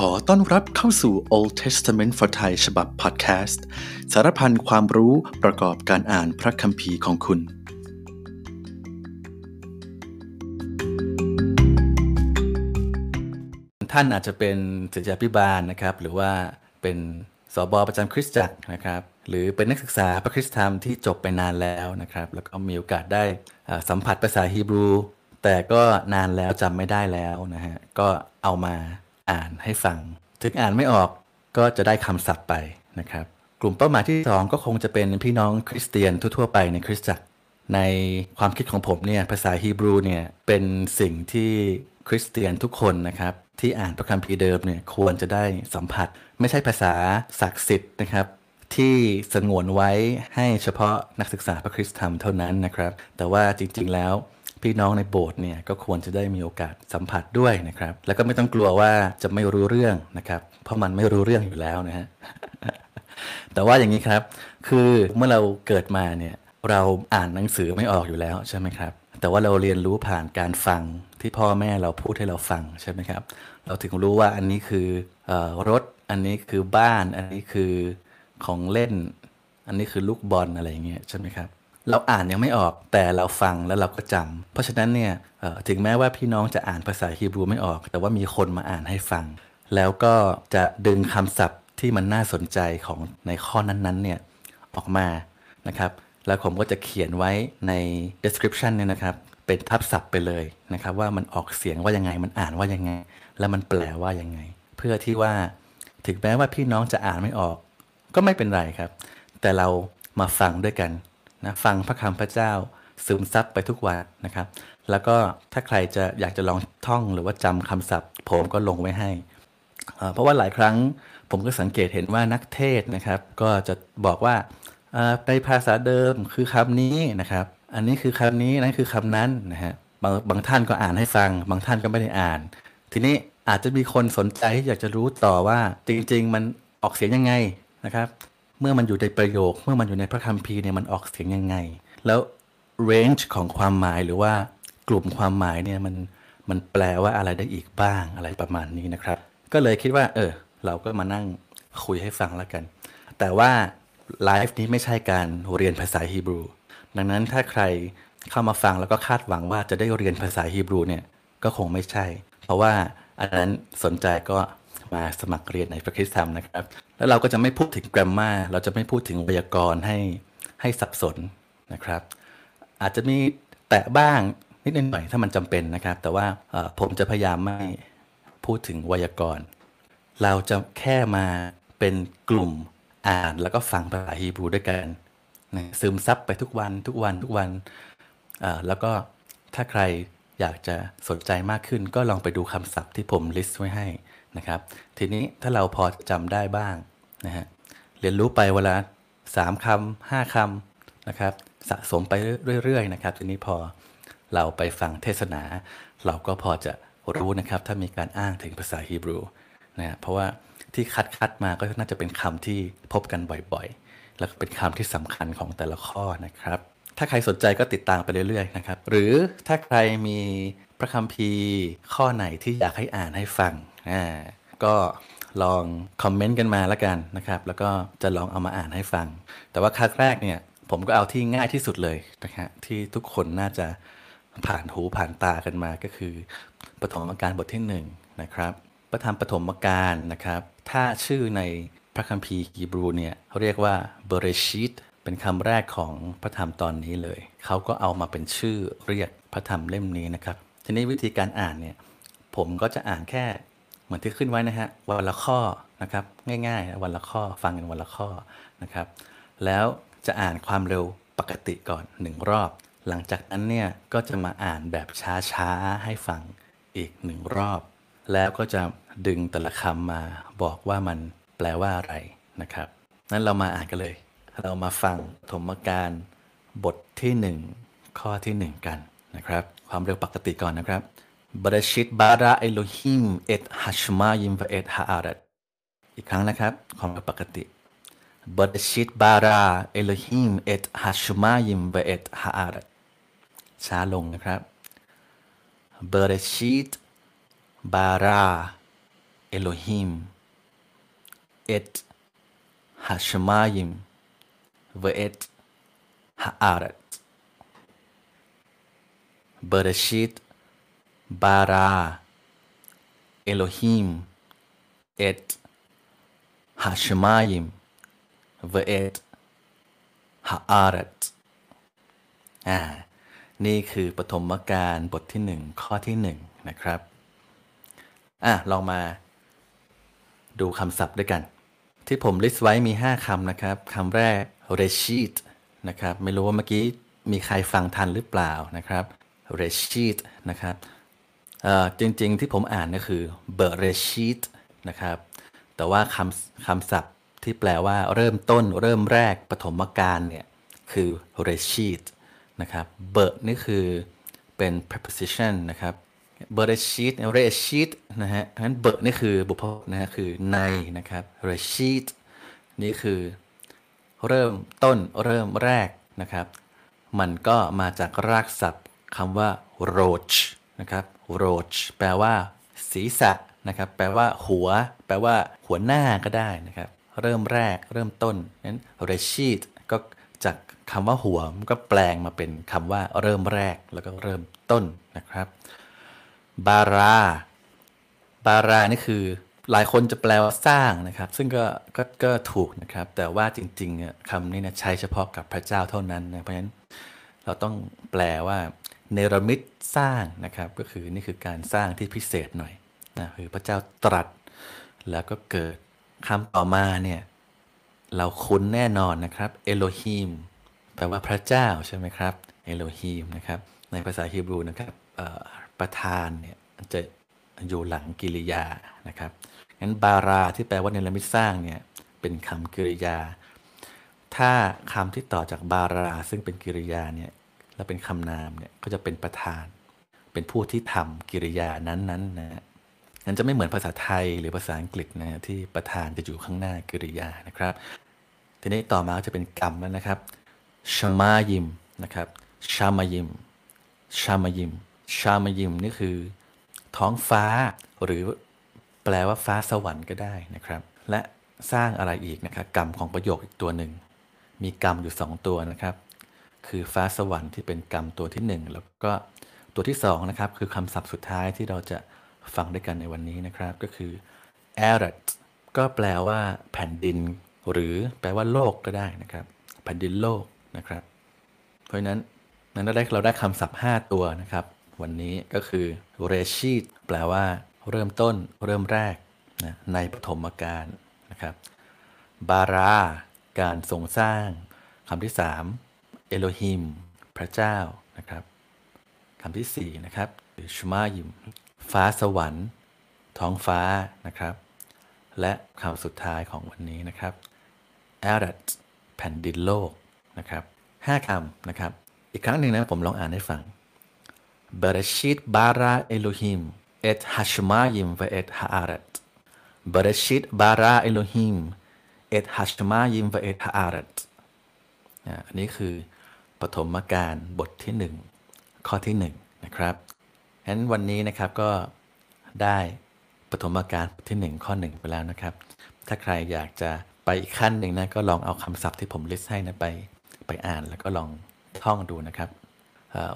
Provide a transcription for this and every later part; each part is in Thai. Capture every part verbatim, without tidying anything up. ขอต้อนรับเข้าสู่ Old Testament for Thai ฉบับ Podcast สารพันความรู้ประกอบการอ่านพระคัมภีร์ของคุณท่านอาจจะเป็นศิษยาภิบาลนะครับหรือว่าเป็นสบประจำคริสตจักรนะครับหรือเป็นนักศึกษาพระคริสตธรรมที่จบไปนานแล้วนะครับแล้วก็มีโอกาสได้สัมผัสภาษาฮีบรูแต่ก็นานแล้วจำไม่ได้แล้วนะฮะก็เอามาอ่านให้ฟังถึงอ่านไม่ออกก็จะได้คำศัพท์ไปนะครับกลุ่มเป้าหมายที่สองก็คงจะเป็นพี่น้องคริสเตียนทั่วๆไปในคริสตจักรในความคิดของผมเนี่ยภาษาฮีบรูเนี่ยเป็นสิ่งที่คริสเตียนทุกคนนะครับที่อ่านพระคัมภีร์เดิมเนี่ยควรจะได้สัมผัสไม่ใช่ภาษาศักดิ์สิทธิ์นะครับที่สงวนไว้ให้เฉพาะนักศึกษาพระคริสตธรรมเท่านั้นนะครับแต่ว่าจริงๆแล้วพี่น้องในโบสถ์เนี่ยก็ควรจะได้มีโอกาสสัมผัสด้วยนะครับแล้วก็ไม่ต้องกลัวว่าจะไม่รู้เรื่องนะครับเพราะมันไม่รู้เรื่องอยู่แล้วนะฮะ แต่ว่าอย่างนี้ครับคือเมื่อเราเกิดมาเนี่ยเราอ่านหนังสือไม่ออกอยู่แล้วใช่ไหมครับแต่ว่าเราเรียนรู้ผ่านการฟังที่พ่อแม่เราพูดให้เราฟังใช่ไหมครับเราถึงรู้ว่าอันนี้คือเอ่อรถอันนี้คือบ้านอันนี้คือของเล่นอันนี้คือลูกบอลอะไรอย่างเงี้ยใช่ไหมครับเราอ่านยังไม่ออกแต่เราฟังแล้วเราก็จำเพราะฉะนั้นเนี่ยถึงแม้ว่าพี่น้องจะอ่านภาษาฮีบรูไม่ออกแต่ว่ามีคนมาอ่านให้ฟังแล้วก็จะดึงคำศัพท์ที่มันน่าสนใจของในข้อนั้นๆเนี่ยออกมานะครับแล้วผมก็จะเขียนไว้ใน description เนี่ยนะครับเป็นทับศัพท์ไปเลยนะครับว่ามันออกเสียงว่ายังไงมันอ่านว่ายังไงและมันแปลว่ายังไงเพื่อที่ว่าถึงแม้ว่าพี่น้องจะอ่านไม่ออกก็ไม่เป็นไรครับแต่เรามาฟังด้วยกันนะฟังพระคำพระเจ้าซึมซับไปทุกวันนะครับแล้วก็ถ้าใครจะอยากจะลองท่องหรือว่าจำคำศัพท์ผมก็ลงไว้ให้เพราะว่าหลายครั้งผมก็สังเกตเห็นว่านักเทศนะครับก็จะบอกว่าในภาษาเดิมคือคำนี้นะครับอันนี้คือคำนี้นั่นคือคำนั้นนะฮะบางบางท่านก็อ่านให้ฟังบางท่านก็ไม่ได้อ่านทีนี้อาจจะมีคนสนใจที่อยากจะรู้ต่อว่าจริงๆมันออกเสียงยังไงนะครับเมื่อมันอยู่ในประโยคเมื่อมันอยู่ในพระคัมภีร์เนี่ยมันออกเสียงยังไงแล้วเรนจ์ของความหมายหรือว่ากลุ่มความหมายเนี่ยมันมันแปลว่าอะไรได้อีกบ้างอะไรประมาณนี้นะครับก็เลยคิดว่าเออเราก็มานั่งคุยให้ฟังแล้วกันแต่ว่าไลฟ์นี้ไม่ใช่การเรียนภาษาฮีบรูดังนั้นถ้าใครเข้ามาฟังแล้วก็คาดหวังว่าจะได้เรียนภาษาฮีบรูเนี่ยก็คงไม่ใช่เพราะว่าอันนั้นสนใจก็มาสมัครเรียนในพระคริสตธรรมนะครับแล้วเราก็จะไม่พูดถึงแกรมมาเราจะไม่พูดถึงไวยากรณ์ให้ให้สับสนนะครับอาจจะมีแตะบ้างนิดหน่อยถ้ามันจำเป็นนะครับแต่ว่าผมจะพยายามไม่พูดถึงไวยากรณ์เราจะแค่มาเป็นกลุ่มอ่านแล้วก็ฟังภาษาฮีบรูด้วยกันนะซึมซับไปทุกวันทุกวันทุกวันแล้วก็ถ้าใครอยากจะสนใจมากขึ้นก็ลองไปดูคำศัพท์ที่ผมลิสต์ไว้ให้นะครับทีนี้ถ้าเราพอจำได้บ้างนะฮะเรียนรู้ไปเวลาสามคำห้าคำนะครับสะสมไปเรื่อยๆนะครับทีนี้พอเราไปฟังเทศนาเราก็พอจะรู้นะครับถ้ามีการอ้างถึงภาษาฮีบรูนะเพราะว่าที่คัดๆมาก็น่าจะเป็นคำที่พบกันบ่อยๆแล้วก็เป็นคำที่สำคัญของแต่ละข้อนะครับถ้าใครสนใจก็ติดตามไปเรื่อยๆนะครับหรือถ้าใครมีพระคัมภีร์ข้อไหนที่อยากให้อ่านให้ฟังอ่าก็ลองคอมเมนต์กันมาละกันนะครับแล้วก็จะลองเอามาอ่านให้ฟังแต่ว่าครั้งแรกเนี่ยผมก็เอาที่ง่ายที่สุดเลยนะฮะที่ทุกคนน่าจะผ่านหูผ่านตากันมาก็คือปฐมกาลบทที่หนึ่งนะครับพระธรรมปฐมกาลนะครับถ้าชื่อในพระคัมภีร์ฮีบรูเนี่ยเขาเรียกว่า Bereshit เป็นคำแรกของพระธรรมตอนนี้เลยเขาก็เอามาเป็นชื่อเรียกพระธรรมเล่มนี้นะครับทีนี้วิธีการอ่านเนี่ยผมก็จะอ่านแค่เหมือนที่ขึ้นไว้นะฮะวันละข้อนะครับง่ายๆวันละข้อฟังกันวันละข้อนะครับแล้วจะอ่านความเร็วปกติก่อนหนึ่งรอบหลังจากนั้นเนี่ยก็จะมาอ่านแบบช้าๆให้ฟังอีกหนึ่งรอบแล้วก็จะดึงแต่ละคำมาบอกว่ามันแปลว่าอะไรนะครับนั้นเรามาอ่านกันเลยเรามาฟังปฐมกาลบทที่หนึ่งข้อที่หนึ่งกันนะครับความเร็วปกติก่อนนะครับ Bereshit Bara Elohim et Hashamayim va et Haaretz อีกครั้งนะครับความเร็วปกติ Bereshit Bara Elohim et Hashamayim va et Haaretz ช้าลงนะครับ Bereshit Bara Elohim, et Hashamayim, ve'et Haaretz. Bereshit, Bara, Elohim, et Hashamayim, ve'et Haaretz. นี่คือปฐมกาลบทที่หนึ่งข้อที่หนึ่งนะครับอ่ะลองมาดูคำศัพท์ด้วยกันที่ผมลิสต์ไว้มีห้าคำนะครับคำแรก Reshit นะครับไม่รู้ว่าเมื่อกี้มีใครฟังทันหรือเปล่านะครับ Reshit นะครับเอ่อจริงๆที่ผมอ่านก็คือ Bereshit นะครับแต่ว่าคำคำศัพท์ที่แปลว่าเริ่มต้นเริ่มแรกปฐมกาลเนี่ยคือ Reshitนะครับเบอร์นี่คือเป็น preposition นะครับเบอร์เรชีตเรชีตนะฮะงั้นเบอร์นี่คือบุพพนะฮะคือในนะครับเรชีตนี่คือเริ่มต้นเริ่มแรกนะครับมันก็มาจากรากศัพท์คำว่า roach นะครับ roach แปลว่าศีรษะนะครับแปลว่าหัวแปลว่าหัวหน้าก็ได้นะครับเริ่มแรกเริ่มต้นงั้นเรชีตก็จากคำว่าหัวมันก็แปลงมาเป็นคำว่าเริ่มแรกแล้วก็เริ่มต้นนะครับบาราบารานี่คือหลายคนจะแปลว่าสร้างนะครับซึ่งก็ ก็ ก็ถูกนะครับแต่ว่าจริงๆคำนี้นะใช้เฉพาะกับพระเจ้าเท่านั้นนะเพราะฉะนั้นเราต้องแปลว่าเนรมิตสร้างนะครับก็คือนี่คือการสร้างที่พิเศษหน่อยนะคือพระเจ้าตรัสแล้วก็เกิดคำต่อมาเนี่ยเราคุ้นแน่นอนนะครับ Elohim แปลว่าพระเจ้าใช่ไหมครับ Elohim นะครับในภาษาฮีบรูนะครับประธานเนี่ยจะอยู่หลังกิริยานะครับงั้นบาราที่แปลว่าเนรมิตสร้างเนี่ยเป็นคำกริยาถ้าคำที่ต่อจากบาราซึ่งเป็นกริยาเนี่ยและเป็นคำนามเนี่ยก็จะเป็นประธานเป็นผู้ที่ทำกิริยานั้นๆนะนั่นจะไม่เหมือนภาษาไทยหรือภาษาอังกฤษนะที่ประธานจะอยู่ข้างหน้ากริยานะครับทีนี้ต่อมาจะเป็นกรรมแล้วนะครับชมายิมนะครับชามายิมชามายิมชามายิมนี่คือท้องฟ้าหรือแปลว่าฟ้าสวรรค์ก็ได้นะครับและสร้างอะไรอีกนะครับกรรมของประโยคอีกตัวหนึ่งมีกรรมอยู่สองตัวนะครับคือฟ้าสวรรค์ที่เป็นกรรมตัวที่หนึ่งแล้วก็ตัวที่สองนะครับคือคำศัพท์สุดท้ายที่เราจะฟังด้วยกันในวันนี้นะครับก็คือ Haaretz ก็แปลว่าแผ่นดินหรือแปลว่าโลกก็ได้นะครับแผ่นดินโลกนะครับเพราะฉะนั้นนั้นเราได้เราได้คำศัพท์ห้าตัวนะครับวันนี้ก็คือ Reshit แปลว่าเริ่มต้นเริ่มแรกนะในปฐมกาลนะครับ Bara การทรงสร้างคำที่สาม Elohim พระเจ้านะครับคำที่สี่นะครับ Shemayimฟ้าสวรรค์ท้องฟ้านะครับและคำสุดท้ายของวันนี้นะครับ Haaretz แผ่นดินโลกนะครับห้าคำนะครับอีกครั้งหนึ่งนะผมลองอ่านให้ฟัง Bereshit bara Elohim et Hashamayim ve'et Haaretz Bereshit bara Elohim et Hashamayim ve'et Haaretz อันนี้คือปฐมกาลบทที่หนึ่งข้อที่หนึ่งนะครับฉะนั้นวันนี้นะครับก็ได้ปฐมกาลที่หนึ่งข้อหนึ่งไปแล้วนะครับถ้าใครอยากจะไปอีกขั้นหนึ่งนะก็ลองเอาคำศัพท์ที่ผมลิสต์ให้นะไปไปอ่านแล้วก็ลองท่องดูนะครับ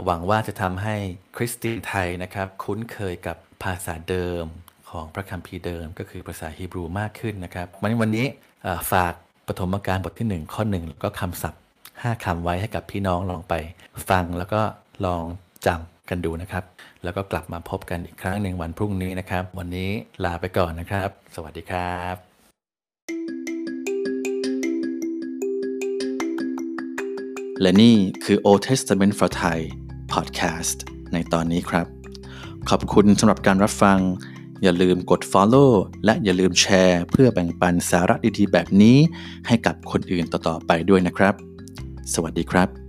หวังว่าจะทำให้คริสเตียนไทยนะครับคุ้นเคยกับภาษาเดิมของพระคัมภีร์เดิมก็คือภาษาฮีบรูมากขึ้นนะครับวันนี้วันนี้ฝากปฐมกาลบทที่หนึ่งข้อหนึ่งแล้วก็คำศัพท์ห้าคำไว้ให้กับพี่น้องลองไปฟังแล้วก็ลองจำกันดูนะครับแล้วก็กลับมาพบกันอีกครั้งหนึ่งวันพรุ่งนี้นะครับวันนี้ลาไปก่อนนะครับสวัสดีครับและนี่คือ Old Testament for Thai Podcast ในตอนนี้ครับขอบคุณสำหรับการรับฟังอย่าลืมกด follow และอย่าลืมแชร์เพื่อแบ่งปันสาระดีๆแบบนี้ให้กับคนอื่นต่อๆไปด้วยนะครับสวัสดีครับ